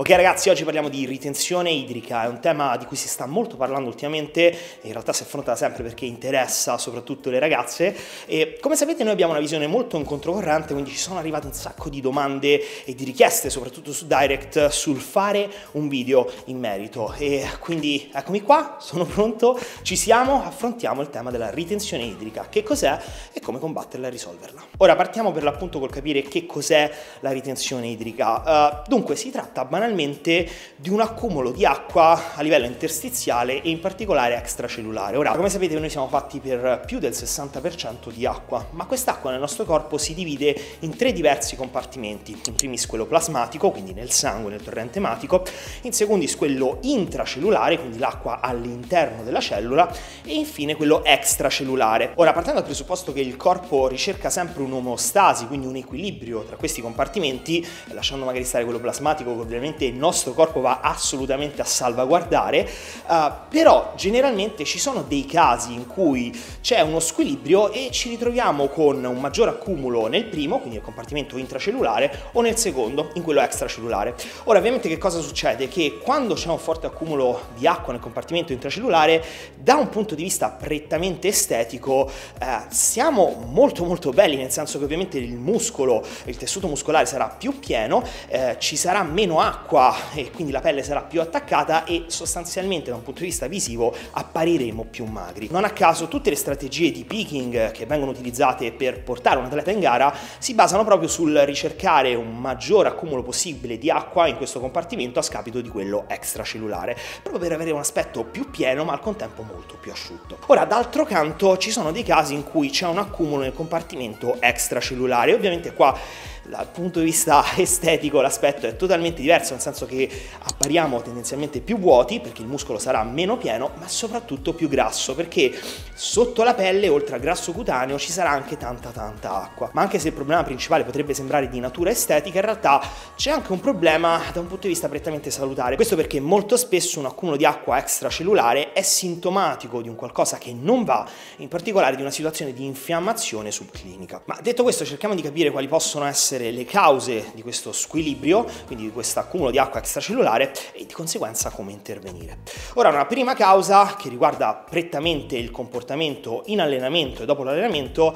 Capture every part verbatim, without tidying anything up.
Ok ragazzi, oggi parliamo di ritenzione idrica, è un tema di cui si sta molto parlando ultimamente, in realtà si affronta sempre perché interessa soprattutto le ragazze e come sapete noi abbiamo una visione molto in controcorrente, quindi ci sono arrivate un sacco di domande e di richieste, soprattutto su Direct, sul fare un video in merito e quindi eccomi qua, sono pronto, ci siamo, affrontiamo il tema della ritenzione idrica, che cos'è e come combatterla e risolverla. Ora partiamo per l'appunto col capire che cos'è la ritenzione idrica. Uh, dunque si tratta banalmente di un accumulo di acqua a livello interstiziale e in particolare extracellulare. Ora, come sapete noi siamo fatti per più del sessanta per cento di acqua, ma quest'acqua nel nostro corpo si divide in tre diversi compartimenti, in primis quello plasmatico, quindi nel sangue, nel torrente ematico, in secondis quello intracellulare, quindi l'acqua all'interno della cellula e infine quello extracellulare. Ora, partendo dal presupposto che il corpo ricerca sempre un'omeostasi, quindi un equilibrio tra questi compartimenti, lasciando magari stare quello plasmatico che ovviamente il nostro corpo va assolutamente a salvaguardare, uh, però generalmente ci sono dei casi in cui c'è uno squilibrio e ci ritroviamo con un maggior accumulo nel primo, quindi nel compartimento intracellulare, o nel secondo, in quello extracellulare. Ora ovviamente che cosa succede? Che quando c'è un forte accumulo di acqua nel compartimento intracellulare, da un punto di vista prettamente estetico uh, siamo molto molto belli, nel senso che ovviamente il muscolo, il tessuto muscolare sarà più pieno, uh, ci sarà meno acqua e quindi la pelle sarà più attaccata e sostanzialmente da un punto di vista visivo appariremo più magri. Non a caso tutte le strategie di peaking che vengono utilizzate per portare un atleta in gara si basano proprio sul ricercare un maggior accumulo possibile di acqua in questo compartimento a scapito di quello extracellulare, proprio per avere un aspetto più pieno ma al contempo molto più asciutto. Ora d'altro canto ci sono dei casi in cui c'è un accumulo nel compartimento extracellulare, ovviamente qua dal punto di vista estetico l'aspetto è totalmente diverso, nel senso che appariamo tendenzialmente più vuoti perché il muscolo sarà meno pieno ma soprattutto più grasso, perché sotto la pelle oltre al grasso cutaneo ci sarà anche tanta tanta acqua. Ma anche se il problema principale potrebbe sembrare di natura estetica, in realtà c'è anche un problema da un punto di vista prettamente salutare. Questo perché molto spesso un accumulo di acqua extracellulare è sintomatico di un qualcosa che non va, in particolare di una situazione di infiammazione subclinica. Ma detto questo cerchiamo di capire quali possono essere le cause di questo squilibrio, quindi di questo accumulo di acqua extracellulare e di conseguenza come intervenire. Ora una prima causa che riguarda prettamente il comportamento in allenamento e dopo l'allenamento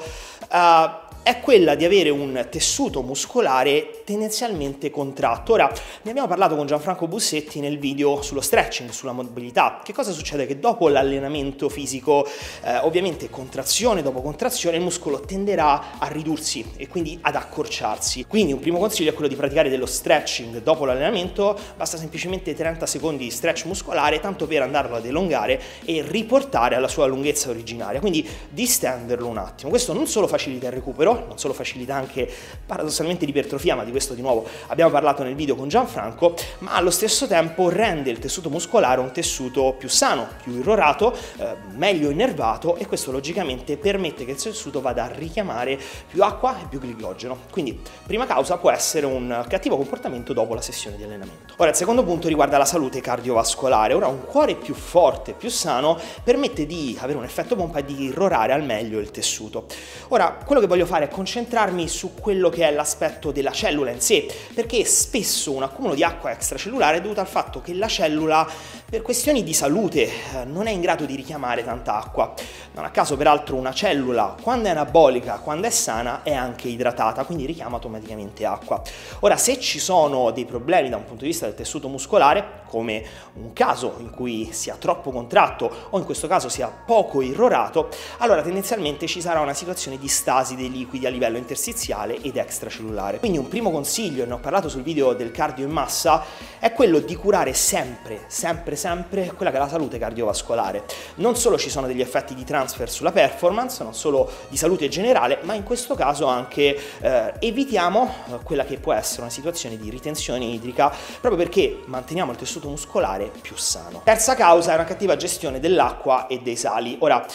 uh, è quella di avere un tessuto muscolare tendenzialmente contratto. Ora, ne abbiamo parlato con Gianfranco Bussetti nel video sullo stretching, sulla mobilità. Che cosa succede? Che dopo l'allenamento fisico, eh, ovviamente contrazione dopo contrazione, il muscolo tenderà a ridursi e quindi ad accorciarsi. Quindi un primo consiglio è quello di praticare dello stretching dopo l'allenamento, basta semplicemente trenta secondi di stretch muscolare, tanto per andarlo ad elongare e riportare alla sua lunghezza originaria, quindi distenderlo un attimo. Questo non solo facilita il recupero, non solo facilita anche paradossalmente l'ipertrofia, ma di questo di nuovo abbiamo parlato nel video con Gianfranco, ma allo stesso tempo rende il tessuto muscolare un tessuto più sano, più irrorato, eh, meglio innervato e questo logicamente permette che il tessuto vada a richiamare più acqua e più glicogeno. Quindi prima causa può essere un cattivo comportamento dopo la sessione di allenamento. Ora il secondo punto riguarda la salute cardiovascolare. Ora un cuore più forte, più sano permette di avere un effetto pompa e di irrorare al meglio il tessuto. Ora quello che voglio fare è concentrarmi su quello che è l'aspetto della cellula in sé, perché spesso un accumulo di acqua extracellulare è dovuto al fatto che la cellula per questioni di salute non è in grado di richiamare tanta acqua. Non a caso peraltro una cellula quando è anabolica, quando è sana è anche idratata, quindi richiama automaticamente acqua. Ora se ci sono dei problemi da un punto di vista del tessuto muscolare, come un caso in cui sia troppo contratto o in questo caso sia poco irrorato, allora tendenzialmente ci sarà una situazione di stasi dei liquidi a livello interstiziale ed extracellulare. Quindi un primo consiglio, e ne ho parlato sul video del cardio in massa, è quello di curare sempre, sempre, sempre quella che è la salute cardiovascolare. Non solo ci sono degli effetti di transfer sulla performance, non solo di salute generale, ma in questo caso anche eh, evitiamo quella che può essere una situazione di ritenzione idrica, proprio perché manteniamo il tessuto muscolare più sano. Terza causa è una cattiva gestione dell'acqua e dei sali. Ora,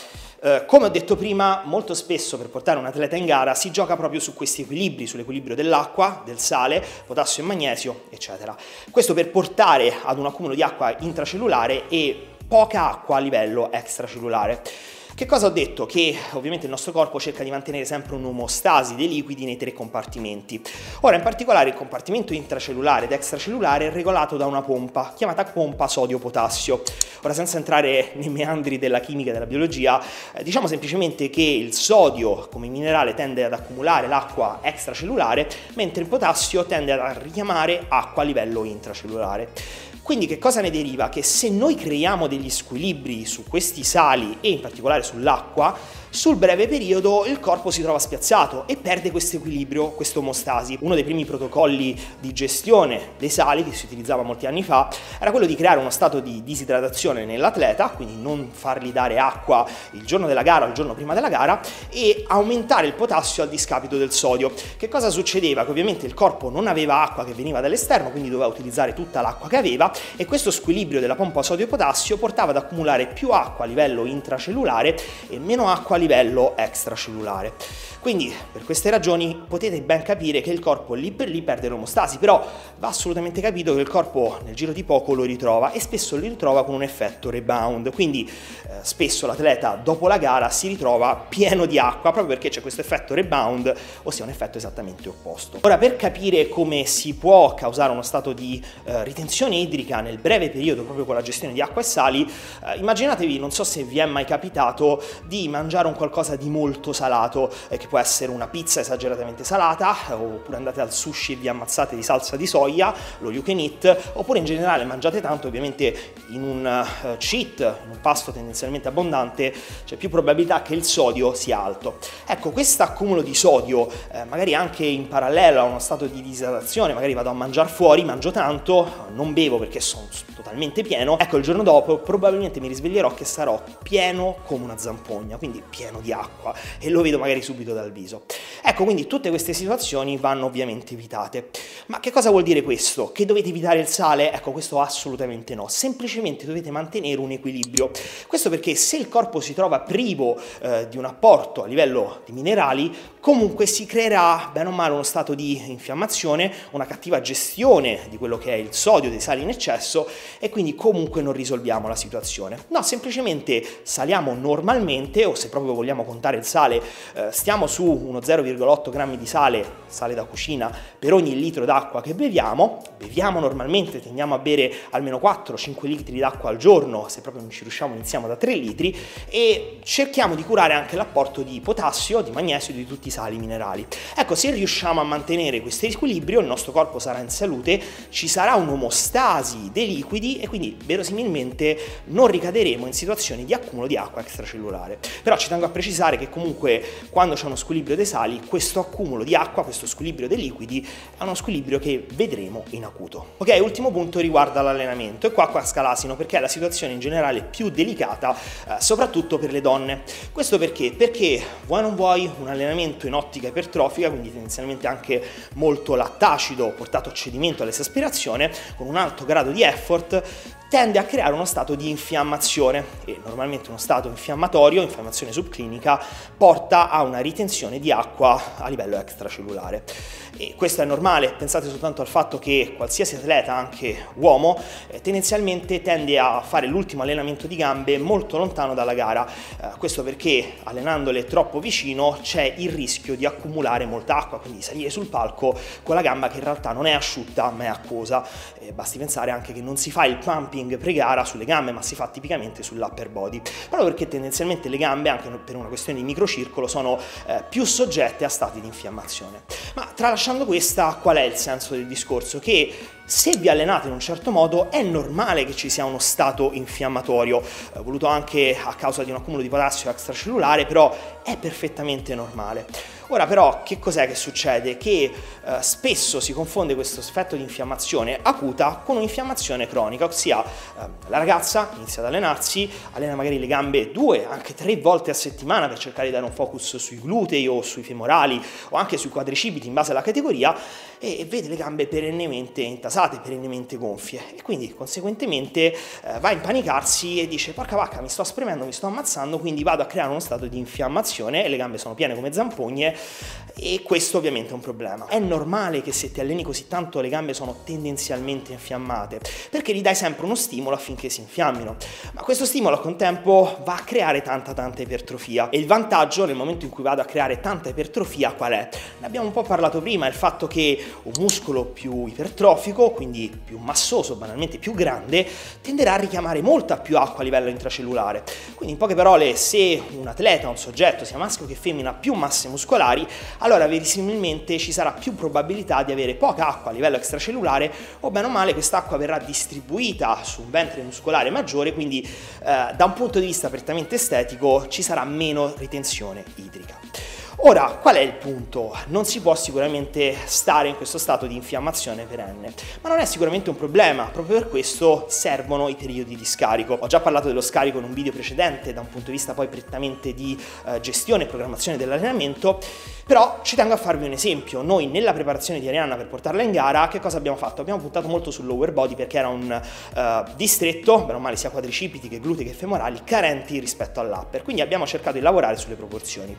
Uh, come ho detto prima, molto spesso per portare un atleta in gara si gioca proprio su questi equilibri, sull'equilibrio dell'acqua, del sale, potassio e magnesio, eccetera. Questo per portare ad un accumulo di acqua intracellulare e poca acqua a livello extracellulare. Che cosa ho detto? Che ovviamente il nostro corpo cerca di mantenere sempre un'omostasi dei liquidi nei tre compartimenti. Ora, in particolare il compartimento intracellulare ed extracellulare è regolato da una pompa chiamata pompa sodio-potassio. Ora, senza entrare nei meandri della chimica e della biologia, eh, diciamo semplicemente che il sodio come minerale tende ad accumulare l'acqua extracellulare, mentre il potassio tende a richiamare acqua a livello intracellulare. Quindi che cosa ne deriva? Che se noi creiamo degli squilibri su questi sali e in particolare sull'acqua, sul breve periodo il corpo si trova spiazzato e perde questo equilibrio, questa omostasi. Uno dei primi protocolli di gestione dei sali che si utilizzava molti anni fa era quello di creare uno stato di disidratazione nell'atleta, quindi non fargli dare acqua il giorno della gara o il giorno prima della gara, e aumentare il potassio al discapito del sodio. Che cosa succedeva? Che ovviamente il corpo non aveva acqua che veniva dall'esterno, quindi doveva utilizzare tutta l'acqua che aveva, e questo squilibrio della pompa sodio-potassio portava ad accumulare più acqua a livello intracellulare e meno acqua a livello extracellulare. Quindi per queste ragioni potete ben capire che il corpo lì per lì perde l'omostasi, però va assolutamente capito che il corpo nel giro di poco lo ritrova, e spesso lo ritrova con un effetto rebound. Quindi eh, spesso l'atleta dopo la gara si ritrova pieno di acqua proprio perché c'è questo effetto rebound, ossia un effetto esattamente opposto. Ora, per capire come si può causare uno stato di eh, ritenzione idrica nel breve periodo proprio con la gestione di acqua e sali, eh, immaginatevi, non so se vi è mai capitato di mangiare un qualcosa di molto salato, eh, che può essere una pizza esageratamente salata, oppure andate al sushi e vi ammazzate di salsa di soia, lo you can eat, oppure in generale mangiate tanto. Ovviamente in un uh, cheat, in un pasto tendenzialmente abbondante, c'è più probabilità che il sodio sia alto. Ecco, questo accumulo di sodio, eh, magari anche in parallelo a uno stato di disidratazione, magari vado a mangiare fuori, mangio tanto, non bevo perché sono totalmente pieno, ecco il giorno dopo probabilmente mi risveglierò che sarò pieno come una zampogna, quindi pieno di acqua, e lo vedo magari subito dal viso. Ecco, quindi tutte queste situazioni vanno ovviamente evitate. Ma che cosa vuol dire questo? Che dovete evitare il sale? Ecco, questo assolutamente no, semplicemente dovete mantenere un equilibrio. Questo perché se il corpo si trova privo eh, di un apporto a livello di minerali, comunque si creerà bene o male uno stato di infiammazione, una cattiva gestione di quello che è il sodio, dei sali in eccesso, e quindi comunque non risolviamo la situazione. No, semplicemente saliamo normalmente, o se proprio vogliamo contare il sale, eh, stiamo su uno zero virgola otto grammi di sale, sale da cucina, per ogni litro d'acqua che beviamo. Beviamo normalmente, tendiamo a bere almeno quattro cinque litri d'acqua al giorno, se proprio non ci riusciamo iniziamo da tre litri, e cerchiamo di curare anche l'apporto di potassio, di magnesio, di tutti i sali minerali. Ecco, se riusciamo a mantenere questo equilibrio, il nostro corpo sarà in salute, ci sarà un'omostasi dei liquidi e quindi verosimilmente non ricaderemo in situazioni di accumulo di acqua extracellulare. Però ci tengo a precisare che comunque quando c'è uno squilibrio dei sali, questo accumulo di acqua, questo squilibrio dei liquidi è uno squilibrio che vedremo in acuto. Ok, ultimo punto riguarda l'allenamento, e qua casca l'asino perché è la situazione in generale più delicata, eh, soprattutto per le donne. Questo perché? Perché vuoi non vuoi un allenamento in ottica ipertrofica, quindi tendenzialmente anche molto lattacido, portato a cedimento all'esasperazione, con un alto grado di effort, tende a creare uno stato di infiammazione, e normalmente uno stato infiammatorio, infiammazione subclinica, porta a una ritenzione di acqua a livello extracellulare. E questo è normale, pensate soltanto al fatto che qualsiasi atleta, anche uomo, eh, tendenzialmente tende a fare l'ultimo allenamento di gambe molto lontano dalla gara, eh, questo perché allenandole troppo vicino c'è il rischio di accumulare molta acqua, quindi salire sul palco con la gamba che in realtà non è asciutta ma è acquosa. Eh, basti pensare anche che non si fa il pumping pre-gara sulle gambe, ma si fa tipicamente sull'upper body, proprio perché tendenzialmente le gambe, anche per una questione di microcircolo, sono eh, più soggette a stati di infiammazione. Ma tralasciando questa, qual è il senso del discorso? Che se vi allenate in un certo modo è normale che ci sia uno stato infiammatorio, eh, voluto anche a causa di un accumulo di potassio extracellulare, però è perfettamente normale. Ora però che cos'è che succede? Che eh, spesso si confonde questo effetto di infiammazione acuta con un'infiammazione cronica, ossia eh, la ragazza inizia ad allenarsi, allena magari le gambe due, anche tre volte a settimana per cercare di dare un focus sui glutei o sui femorali o anche sui quadricipiti in base alla categoria, e, e vede le gambe perennemente intasate, pensate perennemente gonfie, e quindi conseguentemente eh, va a impanicarsi e dice porca vacca, mi sto spremendo, mi sto ammazzando, quindi vado a creare uno stato di infiammazione e le gambe sono piene come zampogne, e questo ovviamente è un problema. È normale che se ti alleni così tanto le gambe sono tendenzialmente infiammate, perché gli dai sempre uno stimolo affinché si infiammino, ma questo stimolo al contempo va a creare tanta tanta ipertrofia. E il vantaggio nel momento in cui vado a creare tanta ipertrofia qual è? Ne abbiamo un po' parlato prima, il fatto che un muscolo più ipertrofico, quindi più massoso, banalmente più grande, tenderà a richiamare molta più acqua a livello intracellulare. Quindi in poche parole, se un atleta, un soggetto, sia maschio che femmina, ha più masse muscolari, allora verosimilmente ci sarà più probabilità di avere poca acqua a livello extracellulare, o bene o male quest'acqua verrà distribuita su un ventre muscolare maggiore, quindi eh, da un punto di vista prettamente estetico ci sarà meno ritenzione idrica. Ora, qual è il punto? Non si può sicuramente stare in questo stato di infiammazione perenne, ma non è sicuramente un problema, proprio per questo servono i periodi di scarico. Ho già parlato dello scarico in un video precedente, da un punto di vista poi prettamente di eh, gestione e programmazione dell'allenamento, però ci tengo a farvi un esempio. Noi nella preparazione di Ariana per portarla in gara, che cosa abbiamo fatto? Abbiamo puntato molto sul lower body, perché era un eh, distretto, bene o male sia quadricipiti che glutei che femorali, carenti rispetto all'upper, quindi abbiamo cercato di lavorare sulle proporzioni.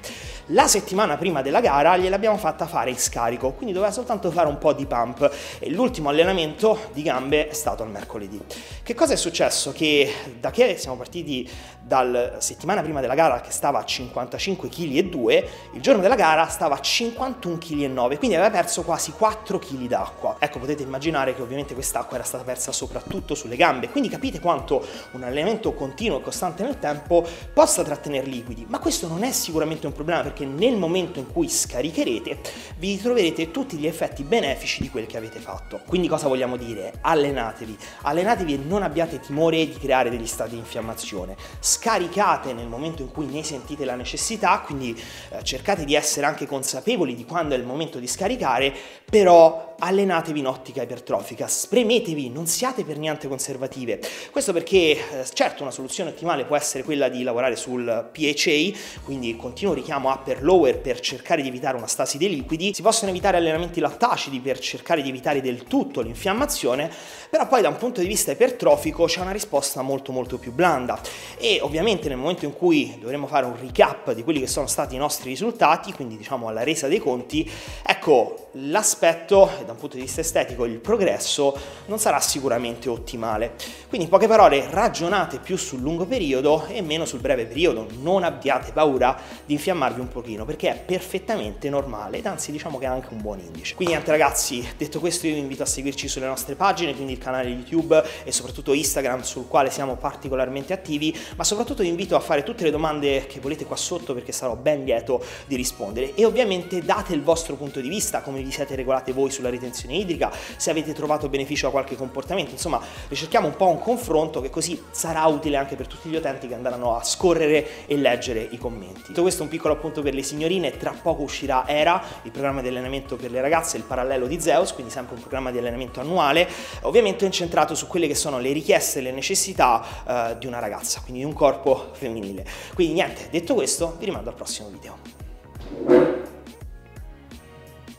La settimana settimana prima della gara gliel'abbiamo fatta fare in scarico, quindi doveva soltanto fare un po' di pump, e l'ultimo allenamento di gambe è stato il mercoledì. Che cosa è successo? Che da che siamo partiti dalla settimana prima della gara, che stava a cinquantacinque virgola due chili, il giorno della gara stava a cinquantuno virgola nove chili, quindi aveva perso quasi quattro chili d'acqua. Ecco, potete immaginare che ovviamente quest'acqua era stata persa soprattutto sulle gambe, quindi capite quanto un allenamento continuo e costante nel tempo possa trattenere liquidi. Ma questo non è sicuramente un problema, perché nel momento in cui scaricherete vi troverete tutti gli effetti benefici di quel che avete fatto. Quindi cosa vogliamo dire? Allenatevi, allenatevi e non abbiate timore di creare degli stati di infiammazione. Scaricate nel momento in cui ne sentite la necessità, quindi eh, cercate di essere anche consapevoli di quando è il momento di scaricare, però allenatevi in ottica ipertrofica, spremetevi, non siate per niente conservative. Questo perché eh, certo una soluzione ottimale può essere quella di lavorare sul P H A, quindi continuo richiamo upper lower, per cercare di evitare una stasi dei liquidi. Si possono evitare allenamenti lattacidi per cercare di evitare del tutto l'infiammazione, però poi da un punto di vista ipertrofico c'è una risposta molto molto più blanda, e ovviamente nel momento in cui dovremo fare un recap di quelli che sono stati i nostri risultati, quindi diciamo alla resa dei conti, ecco, l'aspetto da un punto di vista estetico, il progresso non sarà sicuramente ottimale. Quindi in poche parole, ragionate più sul lungo periodo e meno sul breve periodo, non abbiate paura di infiammarvi un pochino, perché è perfettamente normale, ed anzi diciamo che è anche un buon indice. Quindi niente ragazzi, detto questo io vi invito a seguirci sulle nostre pagine, quindi il canale YouTube e soprattutto Instagram, sul quale siamo particolarmente attivi, ma soprattutto vi invito a fare tutte le domande che volete qua sotto, perché sarò ben lieto di rispondere. E ovviamente date il vostro punto di vista, come vi siete regolate voi sulla ritenzione idrica, se avete trovato beneficio a qualche comportamento, insomma ricerchiamo un po' un confronto, che così sarà utile anche per tutti gli utenti che andranno a scorrere e leggere i commenti. Tutto questo è un piccolo appunto per le signore. Tra poco uscirà ERA, il programma di allenamento per le ragazze, il parallelo di Zeus, quindi sempre un programma di allenamento annuale, ovviamente incentrato su quelle che sono le richieste e le necessità eh, di una ragazza, quindi di un corpo femminile. Quindi niente, detto questo, vi rimando al prossimo video.